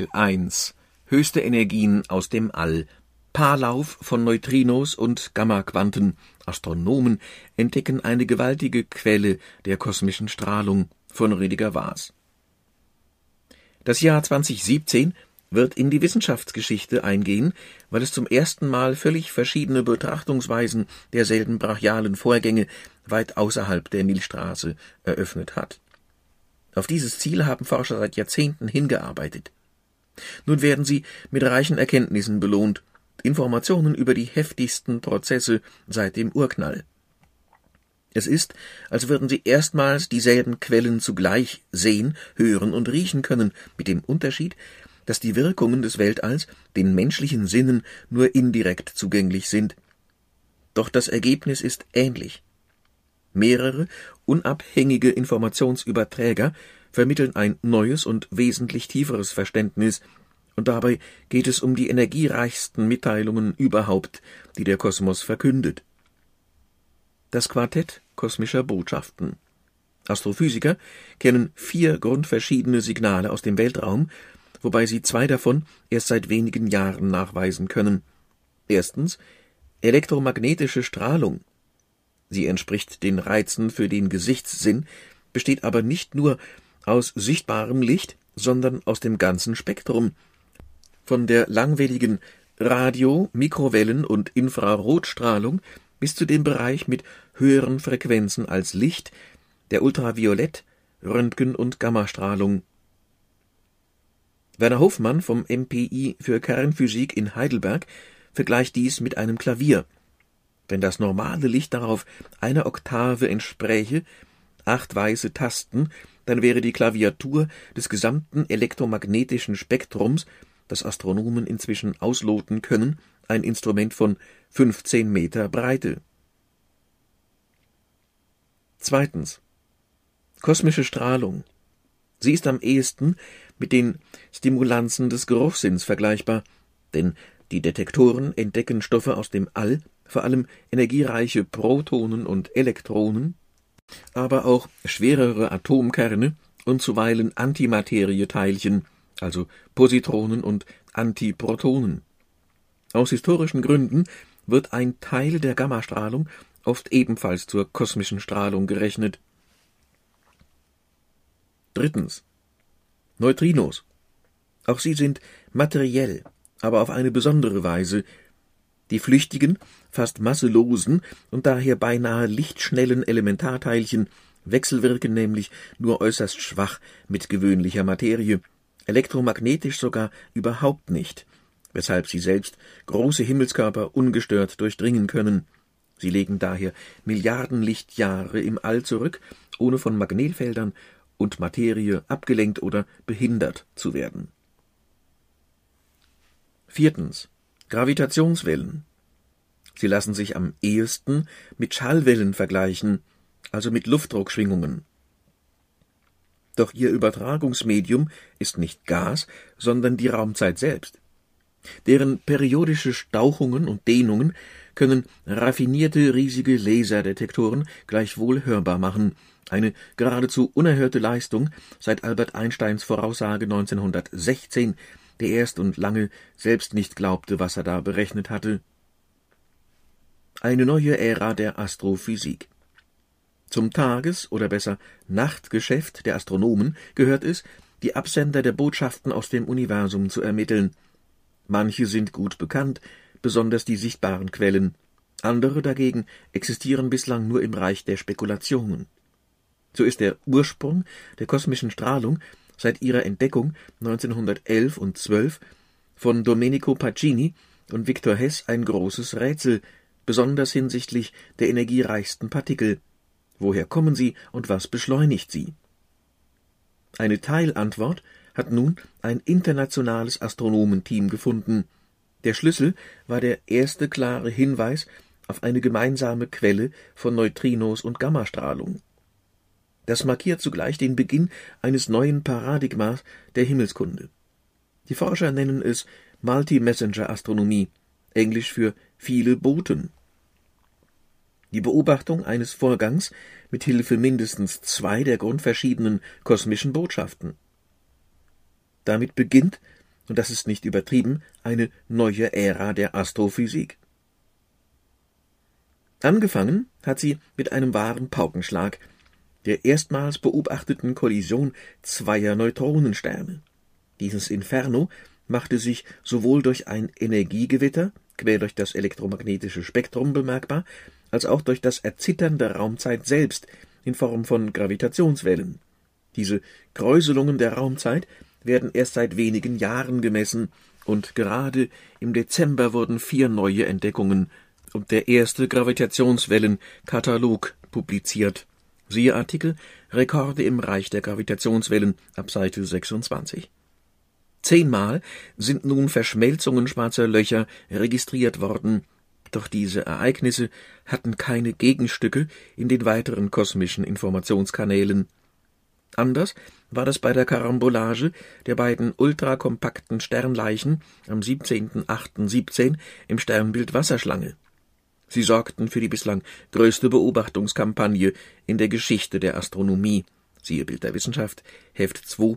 Teil 1. Höchste Energien aus dem All. Paarlauf von Neutrinos und Gammaquanten. Astronomen entdecken eine gewaltige Quelle der kosmischen Strahlung von Rüdiger Waas. Das Jahr 2017 wird in die Wissenschaftsgeschichte eingehen, weil es zum ersten Mal völlig verschiedene Betrachtungsweisen derselben brachialen Vorgänge weit außerhalb der Milchstraße eröffnet hat. Auf dieses Ziel haben Forscher seit Jahrzehnten hingearbeitet. Nun werden sie mit reichen Erkenntnissen belohnt, Informationen über die heftigsten Prozesse seit dem Urknall. Es ist, als würden sie erstmals dieselben Quellen zugleich sehen, hören und riechen können, mit dem Unterschied, dass die Wirkungen des Weltalls den menschlichen Sinnen nur indirekt zugänglich sind. Doch das Ergebnis ist ähnlich. Mehrere unabhängige Informationsüberträger vermitteln ein neues und wesentlich tieferes Verständnis, und dabei geht es um die energiereichsten Mitteilungen überhaupt, die der Kosmos verkündet. Das Quartett kosmischer Botschaften. Astrophysiker kennen 4 grundverschiedene Signale aus dem Weltraum, wobei sie 2 davon erst seit wenigen Jahren nachweisen können. Erstens, elektromagnetische Strahlung. Sie entspricht den Reizen für den Gesichtssinn, besteht aber nicht nur aus sichtbarem Licht, sondern aus dem ganzen Spektrum. Von der langwelligen Radio-, Mikrowellen- und Infrarotstrahlung bis zu dem Bereich mit höheren Frequenzen als Licht, der Ultraviolett-, Röntgen- und Gammastrahlung. Werner Hofmann vom MPI für Kernphysik in Heidelberg vergleicht dies mit einem Klavier. Wenn das normale Licht darauf einer Oktave entspräche, 8 weiße Tasten, dann wäre die Klaviatur des gesamten elektromagnetischen Spektrums, das Astronomen inzwischen ausloten können, ein Instrument von 15 Meter Breite. Zweitens. Kosmische Strahlung. Sie ist am ehesten mit den Stimulanzen des Geruchssinns vergleichbar, denn die Detektoren entdecken Stoffe aus dem All, vor allem energiereiche Protonen und Elektronen, aber auch schwerere Atomkerne und zuweilen Antimaterieteilchen, also Positronen und Antiprotonen. Aus historischen Gründen wird ein Teil der Gammastrahlung oft ebenfalls zur kosmischen Strahlung gerechnet. Drittens. Neutrinos. Auch sie sind materiell, aber auf eine besondere Weise. Die flüchtigen, fast masselosen und daher beinahe lichtschnellen Elementarteilchen wechselwirken nämlich nur äußerst schwach mit gewöhnlicher Materie, elektromagnetisch sogar überhaupt nicht, weshalb sie selbst große Himmelskörper ungestört durchdringen können. Sie legen daher Milliarden Lichtjahre im All zurück, ohne von Magnetfeldern und Materie abgelenkt oder behindert zu werden. Viertens. Gravitationswellen. Sie lassen sich am ehesten mit Schallwellen vergleichen, also mit Luftdruckschwingungen. Doch ihr Übertragungsmedium ist nicht Gas, sondern die Raumzeit selbst. Deren periodische Stauchungen und Dehnungen können raffinierte riesige Laserdetektoren gleichwohl hörbar machen, eine geradezu unerhörte Leistung seit Albert Einsteins Voraussage 1916, der erst und lange selbst nicht glaubte, was er da berechnet hatte. Eine neue Ära der Astrophysik. Zum Tages- oder besser Nachtgeschäft der Astronomen gehört es, die Absender der Botschaften aus dem Universum zu ermitteln. Manche sind gut bekannt, besonders die sichtbaren Quellen. Andere dagegen existieren bislang nur im Reich der Spekulationen. So ist der Ursprung der kosmischen Strahlung seit ihrer Entdeckung 1911 und 12 von Domenico Pacini und Victor Hess ein großes Rätsel, besonders hinsichtlich der energiereichsten Partikel. Woher kommen sie und was beschleunigt sie? Eine Teilantwort hat nun ein internationales Astronomenteam gefunden. Der Schlüssel war der erste klare Hinweis auf eine gemeinsame Quelle von Neutrinos und Gammastrahlung. Das markiert zugleich den Beginn eines neuen Paradigmas der Himmelskunde. Die Forscher nennen es Multi-Messenger-Astronomie, englisch für viele Boten. Die Beobachtung eines Vorgangs mit Hilfe mindestens 2 der grundverschiedenen kosmischen Botschaften. Damit beginnt und das ist nicht übertrieben, eine neue Ära der Astrophysik. Angefangen hat sie mit einem wahren Paukenschlag, der erstmals beobachteten Kollision zweier Neutronensterne. Dieses Inferno machte sich sowohl durch ein Energiegewitter, quer durch das elektromagnetische Spektrum bemerkbar, als auch durch das Erzittern der Raumzeit selbst in Form von Gravitationswellen. Diese Kräuselungen der Raumzeit werden erst seit wenigen Jahren gemessen, und gerade im Dezember wurden 4 neue Entdeckungen und der erste Gravitationswellenkatalog publiziert. Siehe Artikel »Rekorde im Reich der Gravitationswellen« ab Seite 26. 10-mal sind nun Verschmelzungen schwarzer Löcher registriert worden, doch diese Ereignisse hatten keine Gegenstücke in den weiteren kosmischen Informationskanälen. Anders war das bei der Karambolage der beiden ultrakompakten Sternleichen am 17.08.17 im Sternbild Wasserschlange. Sie sorgten für die bislang größte Beobachtungskampagne in der Geschichte der Astronomie. Siehe Bild der Wissenschaft, Heft 2,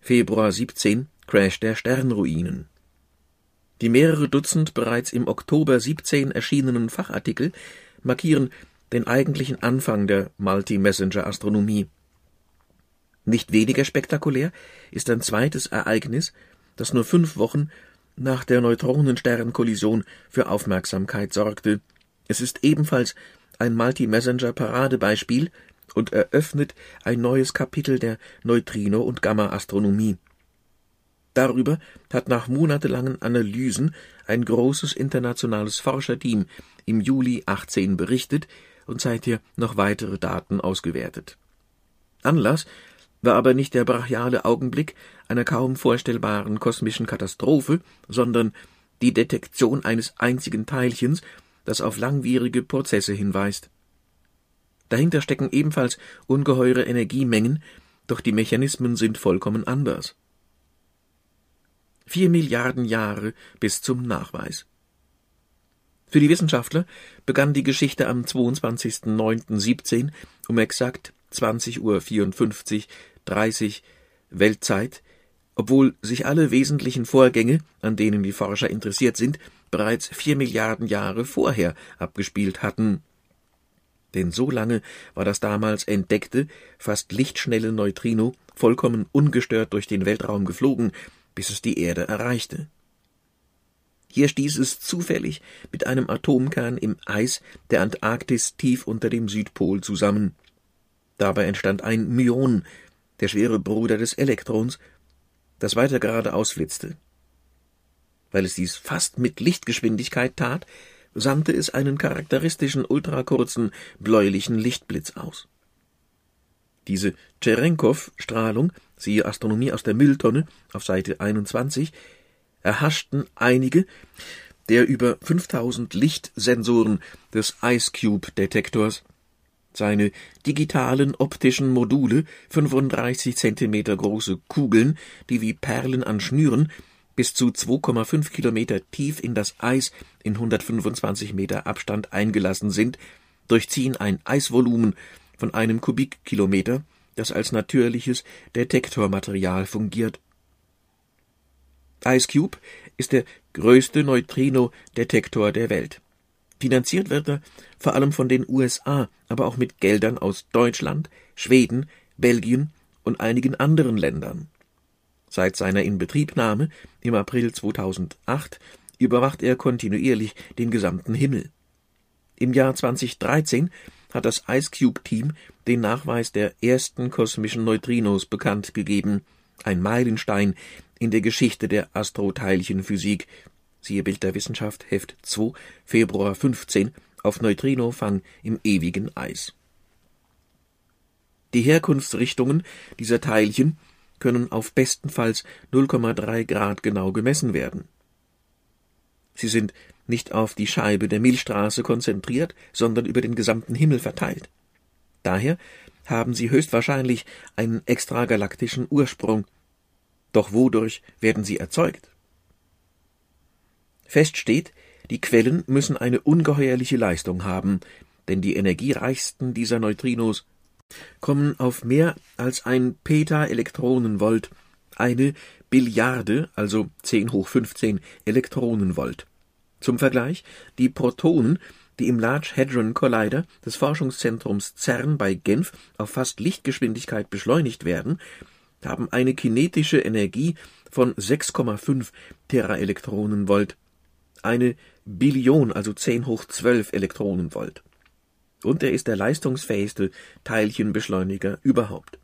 Februar 17, Crash der Sternruinen. Die mehrere Dutzend bereits im Oktober 17 erschienenen Fachartikel markieren den eigentlichen Anfang der Multi-Messenger-Astronomie. Nicht weniger spektakulär ist ein zweites Ereignis, das nur 5 Wochen nach der Neutronensternkollision für Aufmerksamkeit sorgte. Es ist ebenfalls ein Multi-Messenger-Paradebeispiel und eröffnet ein neues Kapitel der Neutrino- und Gamma-Astronomie. Darüber hat nach monatelangen Analysen ein großes internationales Forscherteam im Juli 18 berichtet und seither noch weitere Daten ausgewertet. Anlass war aber nicht der brachiale Augenblick einer kaum vorstellbaren kosmischen Katastrophe, sondern die Detektion eines einzigen Teilchens, das auf langwierige Prozesse hinweist. Dahinter stecken ebenfalls ungeheure Energiemengen, doch die Mechanismen sind vollkommen anders. 4 Milliarden Jahre bis zum Nachweis. Für die Wissenschaftler begann die Geschichte am 22.09.17 um exakt 20.54:30 Uhr Weltzeit, obwohl sich alle wesentlichen Vorgänge, an denen die Forscher interessiert sind, bereits 4 Milliarden Jahre vorher abgespielt hatten. Denn so lange war das damals entdeckte, fast lichtschnelle Neutrino vollkommen ungestört durch den Weltraum geflogen, bis es die Erde erreichte. Hier stieß es zufällig mit einem Atomkern im Eis der Antarktis tief unter dem Südpol zusammen. Dabei entstand ein Myon, der schwere Bruder des Elektrons, das weiter geradeaus flitzte. Weil es dies fast mit Lichtgeschwindigkeit tat, sandte es einen charakteristischen ultrakurzen, bläulichen Lichtblitz aus. Diese Tscherenkow-Strahlung, siehe Astronomie aus der Mülltonne auf Seite 21, erhaschten einige der über 5000 Lichtsensoren des IceCube-Detektors. Seine digitalen optischen Module, 35 cm große Kugeln, die wie Perlen an Schnüren bis zu 2,5 Kilometer tief in das Eis in 125 Meter Abstand eingelassen sind, durchziehen ein Eisvolumen von einem Kubikkilometer, das als natürliches Detektormaterial fungiert. IceCube ist der größte Neutrino-Detektor der Welt. Finanziert wird er vor allem von den USA, aber auch mit Geldern aus Deutschland, Schweden, Belgien und einigen anderen Ländern. Seit seiner Inbetriebnahme im April 2008 überwacht er kontinuierlich den gesamten Himmel. Im Jahr 2013 hat das IceCube-Team den Nachweis der ersten kosmischen Neutrinos bekannt gegeben, ein Meilenstein in der Geschichte der Astroteilchenphysik. Siehe Bild der Wissenschaft, Heft 2, Februar 15, auf Neutrinofang im ewigen Eis. Die Herkunftsrichtungen dieser Teilchen können auf bestenfalls 0,3 Grad genau gemessen werden. Sie sind nicht auf die Scheibe der Milchstraße konzentriert, sondern über den gesamten Himmel verteilt. Daher haben sie höchstwahrscheinlich einen extragalaktischen Ursprung. Doch wodurch werden sie erzeugt? Fest steht, die Quellen müssen eine ungeheuerliche Leistung haben, denn die energiereichsten dieser Neutrinos kommen auf mehr als ein Petaelektronenvolt, eine Billiarde, also 10 hoch 15 Elektronenvolt. Zum Vergleich, die Protonen, die im Large Hadron Collider des Forschungszentrums CERN bei Genf auf fast Lichtgeschwindigkeit beschleunigt werden, haben eine kinetische Energie von 6,5 Teraelektronenvolt, eine Billion, also 10 hoch 12 Elektronenvolt. Und er ist der leistungsfähigste Teilchenbeschleuniger überhaupt.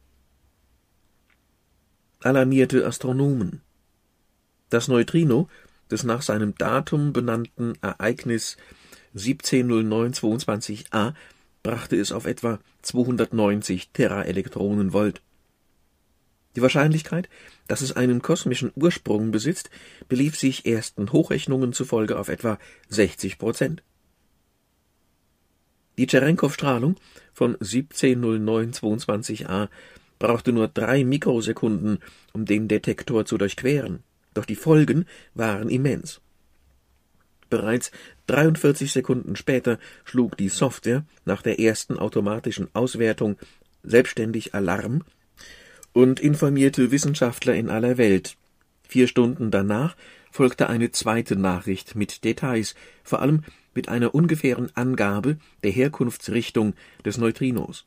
Alarmierte Astronomen. Das Neutrino des nach seinem Datum benannten Ereignis 170922a brachte es auf etwa 290 Teraelektronenvolt. Die Wahrscheinlichkeit, dass es einen kosmischen Ursprung besitzt, belief sich ersten Hochrechnungen zufolge auf etwa 60%. Die Tscherenkow-Strahlung von 170922a brauchte nur 3 Mikrosekunden, um den Detektor zu durchqueren, doch die Folgen waren immens. Bereits 43 Sekunden später schlug die Software nach der ersten automatischen Auswertung selbstständig Alarm und informierte Wissenschaftler in aller Welt. 4 Stunden danach folgte eine zweite Nachricht mit Details, vor allem mit einer ungefähren Angabe der Herkunftsrichtung des Neutrinos.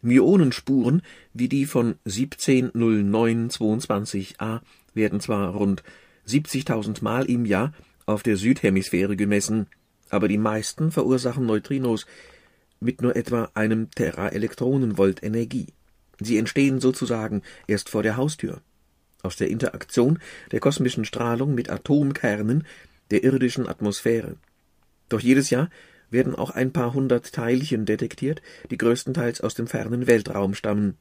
Myonenspuren wie die von 170922a werden zwar rund 70.000 Mal im Jahr auf der Südhemisphäre gemessen, aber die meisten verursachen Neutrinos mit nur etwa einem Teraelektronenvolt Energie. Sie entstehen sozusagen erst vor der Haustür. Aus der Interaktion der kosmischen Strahlung mit Atomkernen der irdischen Atmosphäre. Doch jedes Jahr werden auch ein paar hundert Teilchen detektiert, die größtenteils aus dem fernen Weltraum stammen.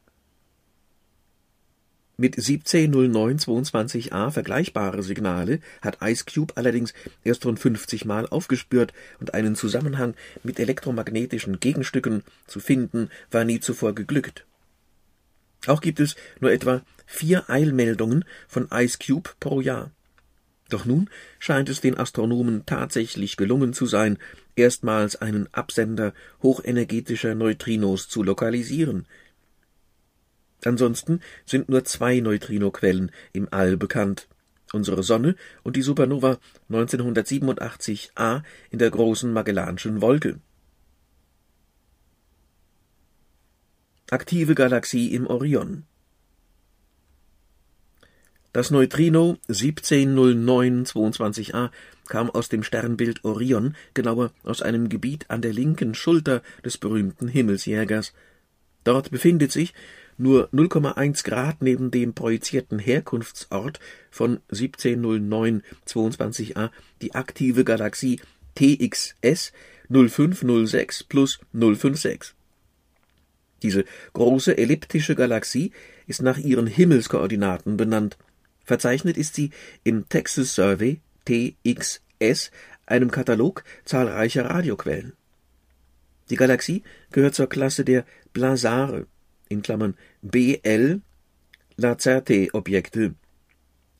Mit 170922a vergleichbare Signale hat IceCube allerdings erst rund 50 Mal aufgespürt und einen Zusammenhang mit elektromagnetischen Gegenstücken zu finden, war nie zuvor geglückt. Auch gibt es nur etwa 4 Eilmeldungen von IceCube pro Jahr. Doch nun scheint es den Astronomen tatsächlich gelungen zu sein, erstmals einen Absender hochenergetischer Neutrinos zu lokalisieren. Ansonsten sind nur 2 Neutrinoquellen im All bekannt: unsere Sonne und die Supernova 1987 A in der großen Magellanschen Wolke. Aktive Galaxie im Orion. Das Neutrino 170922a kam aus dem Sternbild Orion, genauer aus einem Gebiet an der linken Schulter des berühmten Himmelsjägers. Dort befindet sich, nur 0,1 Grad neben dem projizierten Herkunftsort von 170922a, die aktive Galaxie TXS 0506+056. Diese große elliptische Galaxie ist nach ihren Himmelskoordinaten benannt. Verzeichnet ist sie im Texas Survey TXS, einem Katalog zahlreicher Radioquellen. Die Galaxie gehört zur Klasse der Blazare, in Klammern BL, Lacertae-Objekte.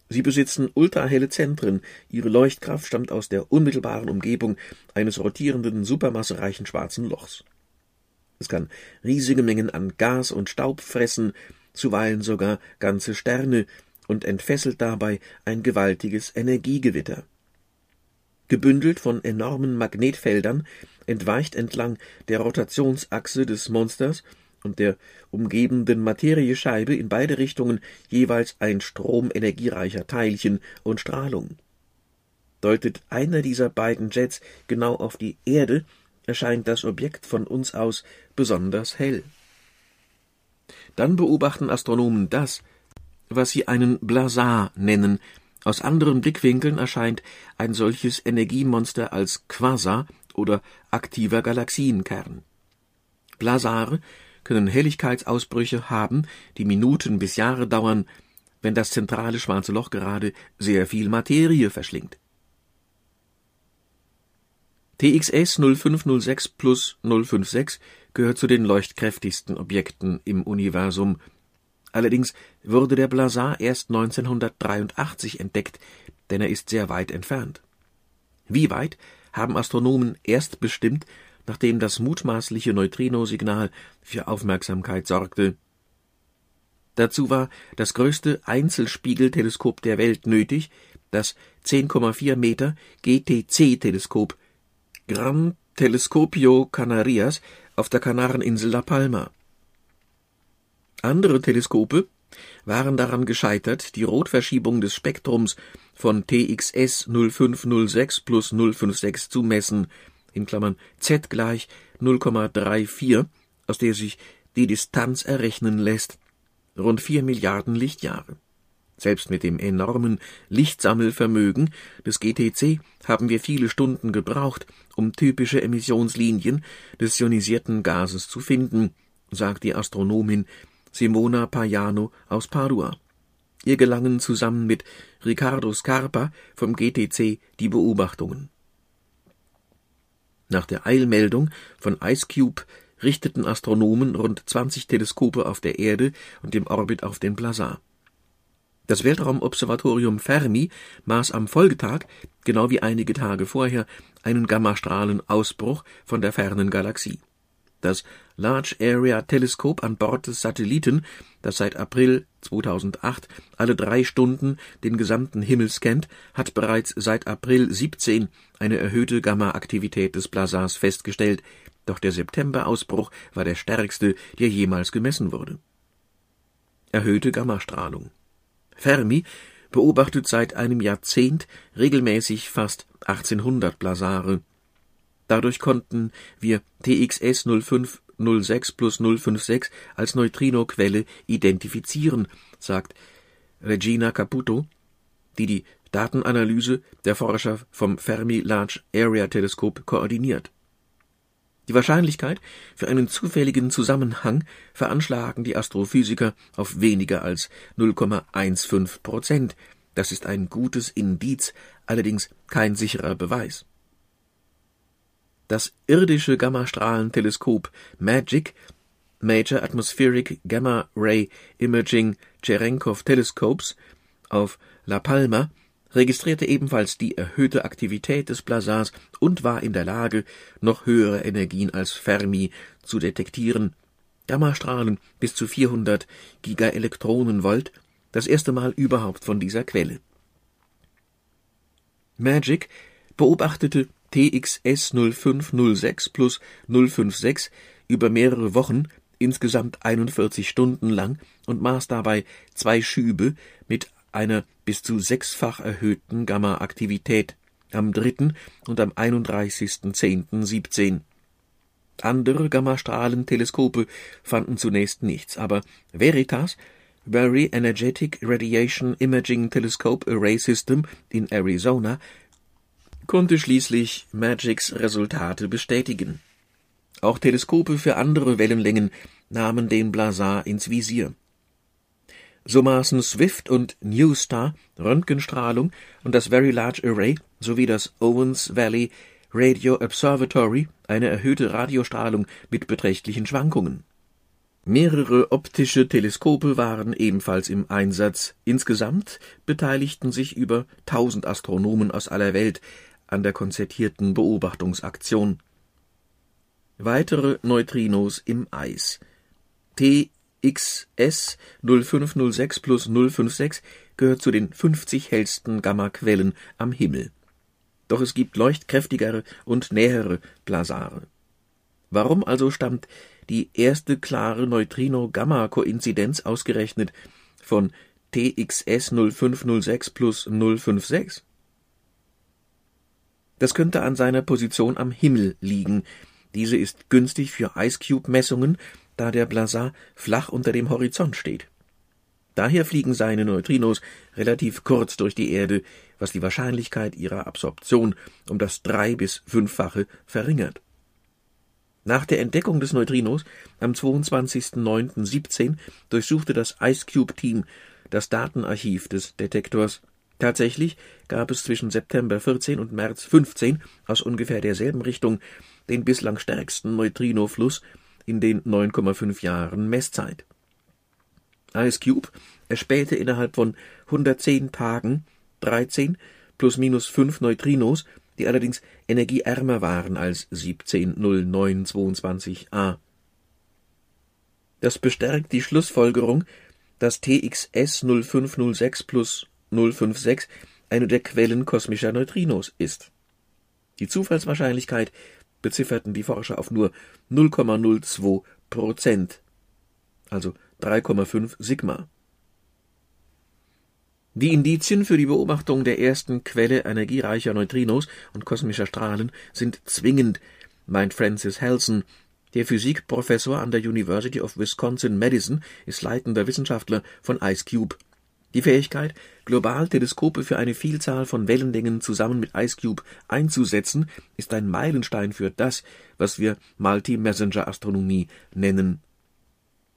Sie besitzen ultrahelle Zentren, ihre Leuchtkraft stammt aus der unmittelbaren Umgebung eines rotierenden, supermassereichen schwarzen Lochs. Es kann riesige Mengen an Gas und Staub fressen, zuweilen sogar ganze Sterne, und entfesselt dabei ein gewaltiges Energiegewitter. Gebündelt von enormen Magnetfeldern entweicht entlang der Rotationsachse des Monsters und der umgebenden Materiescheibe in beide Richtungen jeweils ein Strom energiereicher Teilchen und Strahlung. Deutet einer dieser beiden Jets genau auf die Erde, erscheint das Objekt von uns aus besonders hell. Dann beobachten Astronomen das, was sie einen Blazar nennen. Aus anderen Blickwinkeln erscheint ein solches Energiemonster als Quasar oder aktiver Galaxienkern. Blazare können Helligkeitsausbrüche haben, die Minuten bis Jahre dauern, wenn das zentrale schwarze Loch gerade sehr viel Materie verschlingt. TXS 0506+056 gehört zu den leuchtkräftigsten Objekten im Universum. Allerdings wurde der Blazar erst 1983 entdeckt, denn er ist sehr weit entfernt. Wie weit, haben Astronomen erst bestimmt, nachdem das mutmaßliche Neutrino-Signal für Aufmerksamkeit sorgte. Dazu war das größte Einzelspiegelteleskop der Welt nötig, das 10,4 Meter GTC-Teleskop Gran Telescopio Canarias auf der Kanareninsel La Palma. Andere Teleskope waren daran gescheitert, die Rotverschiebung des Spektrums von TXS 0506+056 zu messen, Z gleich 0,34, aus der sich die Distanz errechnen lässt, rund 4 Milliarden Lichtjahre. Selbst mit dem enormen Lichtsammelvermögen des GTC haben wir viele Stunden gebraucht, um typische Emissionslinien des ionisierten Gases zu finden, sagt die Astronomin Simona Pajano aus Padua. Ihr gelangen zusammen mit Riccardo Scarpa vom GTC die Beobachtungen. Nach der Eilmeldung von IceCube richteten Astronomen rund 20 Teleskope auf der Erde und im Orbit auf den Blazar. Das Weltraumobservatorium Fermi maß am Folgetag, genau wie einige Tage vorher, einen Gammastrahlenausbruch von der fernen Galaxie. Das Large Area Teleskop an Bord des Satelliten, das seit April 2008 alle 3 Stunden den gesamten Himmel scannt, hat bereits seit April 17 eine erhöhte Gamma-Aktivität des Blazars festgestellt, doch der September-Ausbruch war der stärkste, der jemals gemessen wurde. Erhöhte Gammastrahlung. Fermi beobachtet seit einem Jahrzehnt regelmäßig fast 1800 Blazare. Dadurch konnten wir TXS 0506+056 als Neutrinoquelle identifizieren, sagt Regina Caputo, die die Datenanalyse der Forscher vom Fermi Large Area Teleskop koordiniert. Die Wahrscheinlichkeit für einen zufälligen Zusammenhang veranschlagen die Astrophysiker auf weniger als 0,15%. Das ist ein gutes Indiz, allerdings kein sicherer Beweis. Das irdische Gammastrahlenteleskop MAGIC, Major Atmospheric Gamma Ray Imaging Cherenkov Telescopes, auf La Palma registrierte ebenfalls die erhöhte Aktivität des Blazars und war in der Lage, noch höhere Energien als Fermi zu detektieren. Gammastrahlen bis zu 400 Gigaelektronenvolt, das erste Mal überhaupt von dieser Quelle. MAGIC beobachtete TXS 0506+056 über mehrere Wochen, insgesamt 41 Stunden lang, und maß dabei 2 Schübe mit einer bis zu 6-fach erhöhten Gamma-Aktivität am 3. und am 31.10.17. Andere Gammastrahlenteleskope fanden zunächst nichts, aber VERITAS, Very Energetic Radiation Imaging Telescope Array System in Arizona, konnte schließlich MAGICs Resultate bestätigen. Auch Teleskope für andere Wellenlängen nahmen den Blazar ins Visier. So maßen Swift und NEWSTAR Röntgenstrahlung und das Very Large Array sowie das Owens Valley Radio Observatory eine erhöhte Radiostrahlung mit beträchtlichen Schwankungen. Mehrere optische Teleskope waren ebenfalls im Einsatz. Insgesamt beteiligten sich über 1000 Astronomen aus aller Welt an der konzertierten Beobachtungsaktion. Weitere Neutrinos im Eis. TXS 0506+056 gehört zu den 50 hellsten Gammaquellen am Himmel. Doch es gibt leuchtkräftigere und nähere Blazare. Warum also stammt die erste klare Neutrino-Gamma-Koinzidenz ausgerechnet von TXS 0506+056? Das könnte an seiner Position am Himmel liegen. Diese ist günstig für IceCube-Messungen, da der Blazar flach unter dem Horizont steht. Daher fliegen seine Neutrinos relativ kurz durch die Erde, was die Wahrscheinlichkeit ihrer Absorption um das 3- bis 5-fache verringert. Nach der Entdeckung des Neutrinos am 22.09.17 durchsuchte das IceCube-Team das Datenarchiv des Detektors. Tatsächlich gab es zwischen September 14 und März 15 aus ungefähr derselben Richtung den bislang stärksten Neutrinofluss in den 9,5 Jahren Messzeit. IceCube erspähte innerhalb von 110 Tagen 13 plus/minus 5 Neutrinos, die allerdings energieärmer waren als 170922a. Das bestärkt die Schlussfolgerung, dass TXS 0506+056 eine der Quellen kosmischer Neutrinos ist. Die Zufallswahrscheinlichkeit bezifferten die Forscher auf nur 0,02%, also 3,5 Sigma. Die Indizien für die Beobachtung der ersten Quelle energiereicher Neutrinos und kosmischer Strahlen sind zwingend, meint Francis Halzen. Der Physikprofessor an der University of Wisconsin-Madison ist leitender Wissenschaftler von IceCube. Die Fähigkeit, global Teleskope für eine Vielzahl von Wellenlängen zusammen mit IceCube einzusetzen, ist ein Meilenstein für das, was wir Multi-Messenger-Astronomie nennen.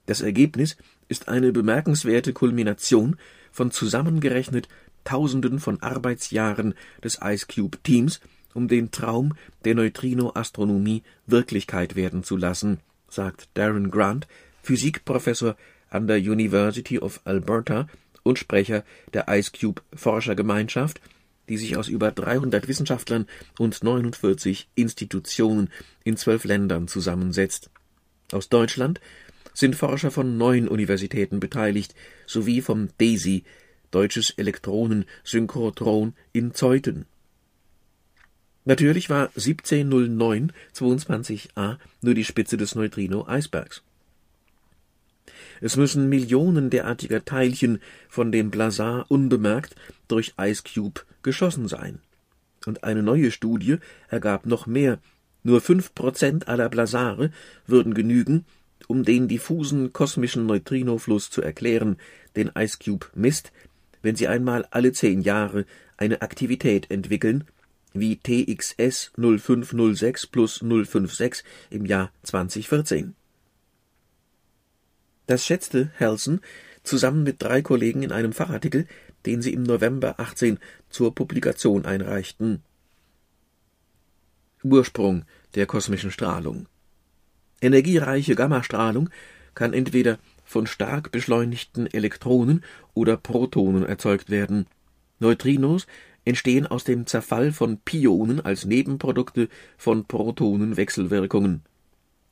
Das Ergebnis ist eine bemerkenswerte Kulmination von zusammengerechnet Tausenden von Arbeitsjahren des IceCube-Teams, um den Traum der Neutrino-Astronomie Wirklichkeit werden zu lassen, sagt Darren Grant, Physikprofessor an der University of Alberta und Sprecher der IceCube-Forschergemeinschaft, die sich aus über 300 Wissenschaftlern und 49 Institutionen in 12 Ländern zusammensetzt. Aus Deutschland sind Forscher von 9 Universitäten beteiligt, sowie vom DESY, Deutsches Elektronensynchrotron in Zeuthen. Natürlich war 1709-22a nur die Spitze des Neutrino-Eisbergs. Es müssen Millionen derartiger Teilchen von dem Blazar unbemerkt durch IceCube geschossen sein. Und eine neue Studie ergab noch mehr. Nur 5% aller Blazare würden genügen, um den diffusen kosmischen Neutrinofluss zu erklären, den IceCube misst, wenn sie einmal alle 10 Jahre eine Aktivität entwickeln, wie TXS 0506+056 im Jahr 2014. Das schätzte Halzen zusammen mit 3 Kollegen in einem Fachartikel, den sie im November 18 zur Publikation einreichten. Ursprung der kosmischen Strahlung. Energiereiche Gammastrahlung kann entweder von stark beschleunigten Elektronen oder Protonen erzeugt werden. Neutrinos entstehen aus dem Zerfall von Pionen als Nebenprodukte von Protonenwechselwirkungen.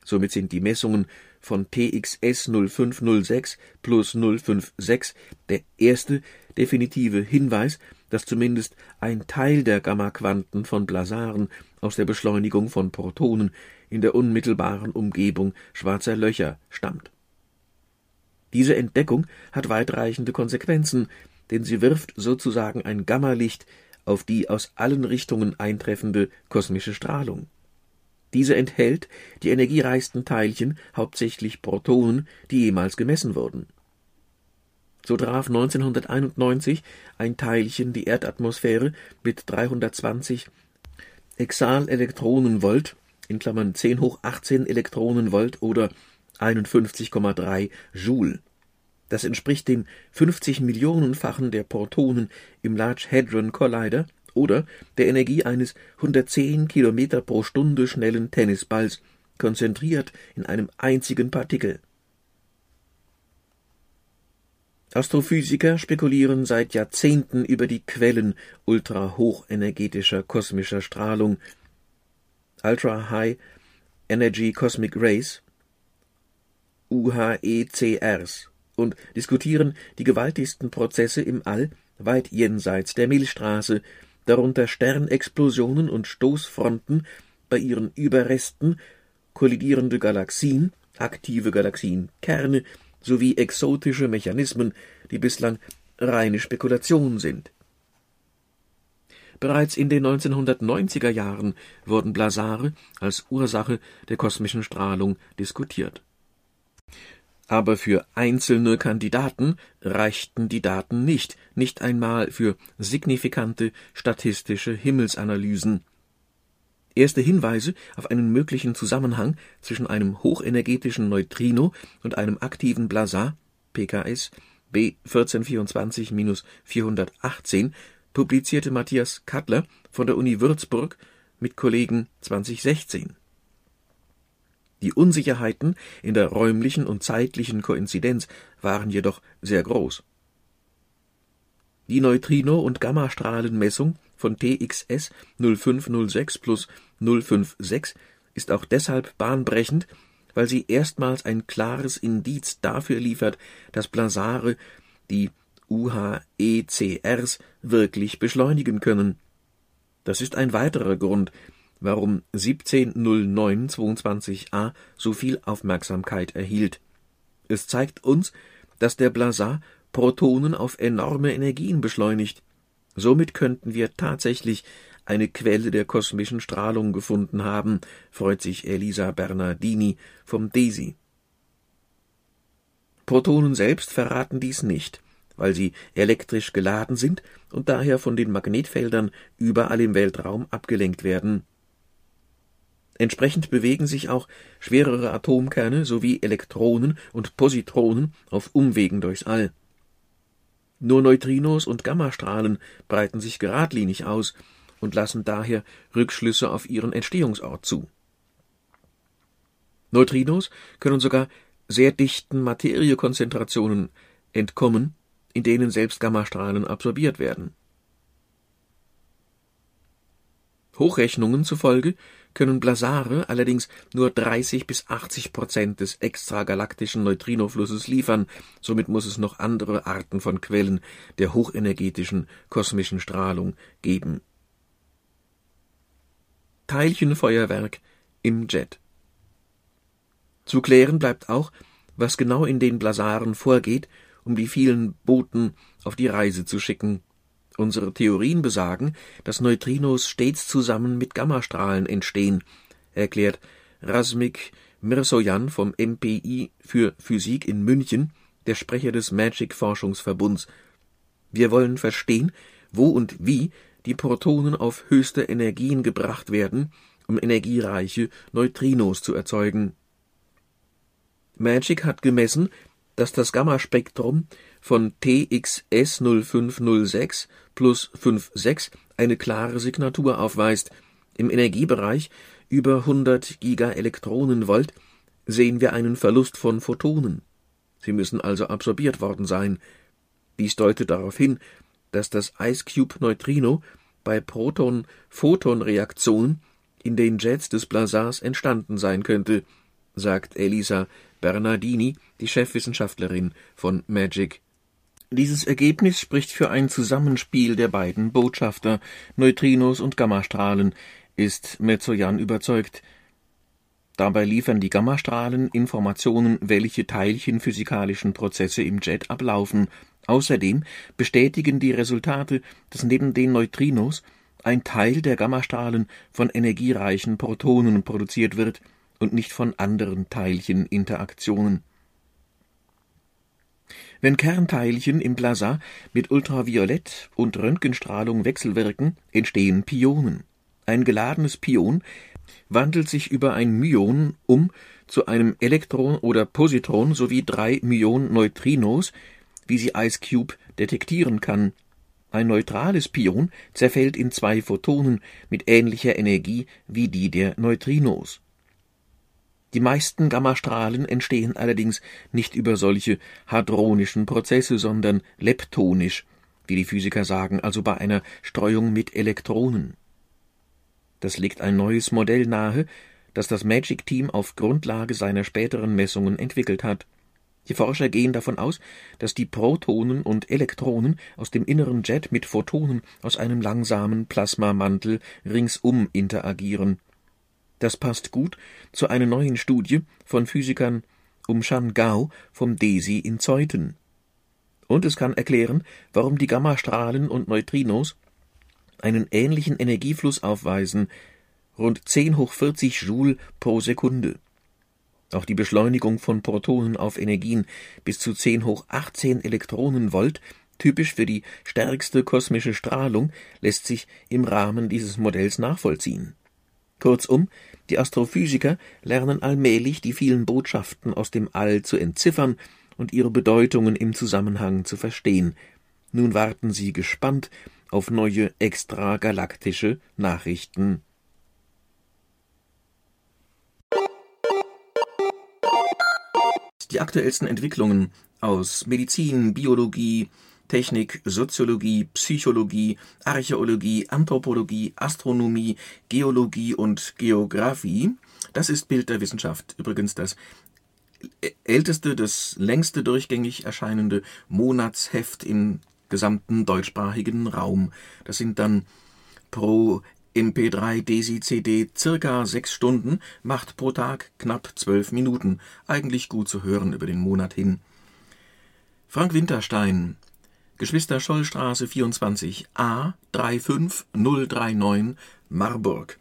Somit sind die Messungen von TXS 0506+056 der erste definitive Hinweis, dass zumindest ein Teil der Gammaquanten von Blazaren aus der Beschleunigung von Protonen in der unmittelbaren Umgebung schwarzer Löcher stammt. Diese Entdeckung hat weitreichende Konsequenzen, denn sie wirft sozusagen ein Gammalicht auf die aus allen Richtungen eintreffende kosmische Strahlung. Diese enthält die energiereichsten Teilchen, hauptsächlich Protonen, die jemals gemessen wurden. So traf 1991 ein Teilchen die Erdatmosphäre mit 320 Exalelektronenvolt, in Klammern 10^18 Elektronenvolt oder 51,3 Joule. Das entspricht dem 50-Millionenfachen der Protonen im Large Hadron Collider oder der Energie eines 110 Kilometer pro Stunde schnellen Tennisballs, konzentriert in einem einzigen Partikel. Astrophysiker spekulieren seit Jahrzehnten über die Quellen ultrahochenergetischer kosmischer Strahlung, Ultra-High Energy Cosmic Rays, UHECRs, und diskutieren die gewaltigsten Prozesse im All weit jenseits der Milchstraße, darunter Sternexplosionen und Stoßfronten, bei ihren Überresten kollidierende Galaxien, aktive Galaxienkerne sowie exotische Mechanismen, die bislang reine Spekulation sind. Bereits in den 1990er Jahren wurden Blazare als Ursache der kosmischen Strahlung diskutiert. Aber für einzelne Kandidaten reichten die Daten nicht, nicht einmal für signifikante statistische Himmelsanalysen. Erste Hinweise auf einen möglichen Zusammenhang zwischen einem hochenergetischen Neutrino und einem aktiven Blazar, PKS B1424-418, publizierte Matthias Kattler von der Uni Würzburg mit Kollegen 2016. Die Unsicherheiten in der räumlichen und zeitlichen Koinzidenz waren jedoch sehr groß. Die Neutrino- und Gammastrahlenmessung von TXS 0506+056 ist auch deshalb bahnbrechend, weil sie erstmals ein klares Indiz dafür liefert, dass Blazare die UHECRs wirklich beschleunigen können. Das ist ein weiterer Grund, warum 170922a so viel Aufmerksamkeit erhielt. Es zeigt uns, dass der Blazar Protonen auf enorme Energien beschleunigt. Somit könnten wir tatsächlich eine Quelle der kosmischen Strahlung gefunden haben, freut sich Elisa Bernardini vom DESY. Protonen selbst verraten dies nicht, weil sie elektrisch geladen sind und daher von den Magnetfeldern überall im Weltraum abgelenkt werden. Entsprechend bewegen sich auch schwerere Atomkerne sowie Elektronen und Positronen auf Umwegen durchs All. Nur Neutrinos und Gammastrahlen breiten sich geradlinig aus und lassen daher Rückschlüsse auf ihren Entstehungsort zu. Neutrinos können sogar sehr dichten Materiekonzentrationen entkommen, in denen selbst Gammastrahlen absorbiert werden. Hochrechnungen zufolge können Blazare allerdings nur 30 bis 80% des extragalaktischen Neutrinoflusses liefern, somit muss es noch andere Arten von Quellen der hochenergetischen kosmischen Strahlung geben. Teilchenfeuerwerk im Jet. Zu klären bleibt auch, was genau in den Blazaren vorgeht, um die vielen Boten auf die Reise zu schicken. Unsere Theorien besagen, dass Neutrinos stets zusammen mit Gammastrahlen entstehen, erklärt Razmik Mirzoyan vom MPI für Physik in München, der Sprecher des MAGIC-Forschungsverbunds. Wir wollen verstehen, wo und wie die Protonen auf höchste Energien gebracht werden, um energiereiche Neutrinos zu erzeugen. MAGIC hat gemessen, dass das Gammaspektrum von TXS 0506+056 eine klare Signatur aufweist. Im Energiebereich über 100 Gigaelektronenvolt sehen wir einen Verlust von Photonen. Sie müssen also absorbiert worden sein. Dies deutet darauf hin, dass das IceCube-Neutrino bei Proton-Photon-Reaktionen in den Jets des Blazars entstanden sein könnte, sagt Elisa Bernardini, die Chefwissenschaftlerin von MAGIC. Dieses Ergebnis spricht für ein Zusammenspiel der beiden Botschafter, Neutrinos und Gammastrahlen, ist Mirzoyan überzeugt. Dabei liefern die Gammastrahlen Informationen, welche teilchenphysikalischen Prozesse im Jet ablaufen. Außerdem bestätigen die Resultate, dass neben den Neutrinos ein Teil der Gammastrahlen von energiereichen Protonen produziert wird und nicht von anderen Teilcheninteraktionen. Wenn Kernteilchen im Blazar mit Ultraviolett- und Röntgenstrahlung wechselwirken, entstehen Pionen. Ein geladenes Pion wandelt sich über ein Myon um zu einem Elektron oder Positron sowie 3 Myon-Neutrinos, wie sie IceCube detektieren kann. Ein neutrales Pion zerfällt in 2 Photonen mit ähnlicher Energie wie die der Neutrinos. Die meisten Gammastrahlen entstehen allerdings nicht über solche hadronischen Prozesse, sondern leptonisch, wie die Physiker sagen, also bei einer Streuung mit Elektronen. Das legt ein neues Modell nahe, das das MAGIC-Team auf Grundlage seiner späteren Messungen entwickelt hat. Die Forscher gehen davon aus, dass die Protonen und Elektronen aus dem inneren Jet mit Photonen aus einem langsamen Plasmamantel ringsum interagieren. Das passt gut zu einer neuen Studie von Physikern um Shang Gao vom DESY in Zeuthen. Und es kann erklären, warum die Gammastrahlen und Neutrinos einen ähnlichen Energiefluss aufweisen, rund 10⁴ Joule pro Sekunde. Auch die Beschleunigung von Protonen auf Energien bis zu 10⁴18 Elektronenvolt, typisch für die stärkste kosmische Strahlung, lässt sich im Rahmen dieses Modells nachvollziehen. Kurzum, die Astrophysiker lernen allmählich, die vielen Botschaften aus dem All zu entziffern und ihre Bedeutungen im Zusammenhang zu verstehen. Nun warten sie gespannt auf neue extragalaktische Nachrichten. Die aktuellsten Entwicklungen aus Medizin, Biologie, Technik, Soziologie, Psychologie, Archäologie, Anthropologie, Astronomie, Geologie und Geographie. Das ist Bild der Wissenschaft, übrigens das älteste, das längste durchgängig erscheinende Monatsheft im gesamten deutschsprachigen Raum. Das sind dann pro MP3, DESY, CD circa 6 Stunden, macht pro Tag knapp 12 Minuten. Eigentlich gut zu hören über den Monat hin. Frank Winterstein, Geschwister-Scholl-Straße 24a 35039 Marburg.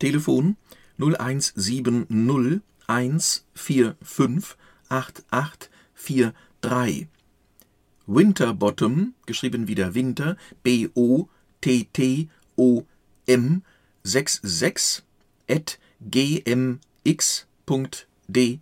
Telefon 0170 145 8843. Winterbottom, geschrieben wie der Winter, B-O-T-T-O-M 66 @gmx.de.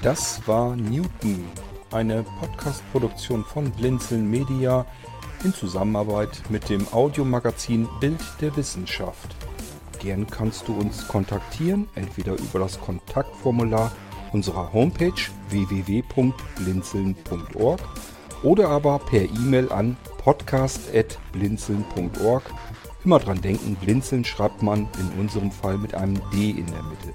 Das war Newton, eine Podcast-Produktion von Blinzeln Media in Zusammenarbeit mit dem Audiomagazin Bild der Wissenschaft. Gern kannst du uns kontaktieren, entweder über das Kontaktformular unserer Homepage www.blinzeln.org oder aber per E-Mail an podcast@blinzeln.org. Immer dran denken, Blinzeln schreibt man in unserem Fall mit einem D in der Mitte.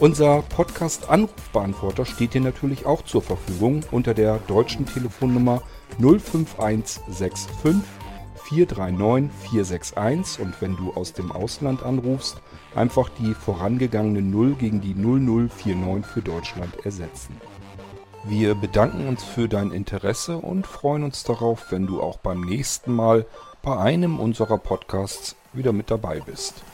Unser Podcast-Anrufbeantworter steht dir natürlich auch zur Verfügung unter der deutschen Telefonnummer 05165 439 461 und wenn du aus dem Ausland anrufst, einfach die vorangegangene 0 gegen die 0049 für Deutschland ersetzen. Wir bedanken uns für dein Interesse und freuen uns darauf, wenn du auch beim nächsten Mal bei einem unserer Podcasts wieder mit dabei bist.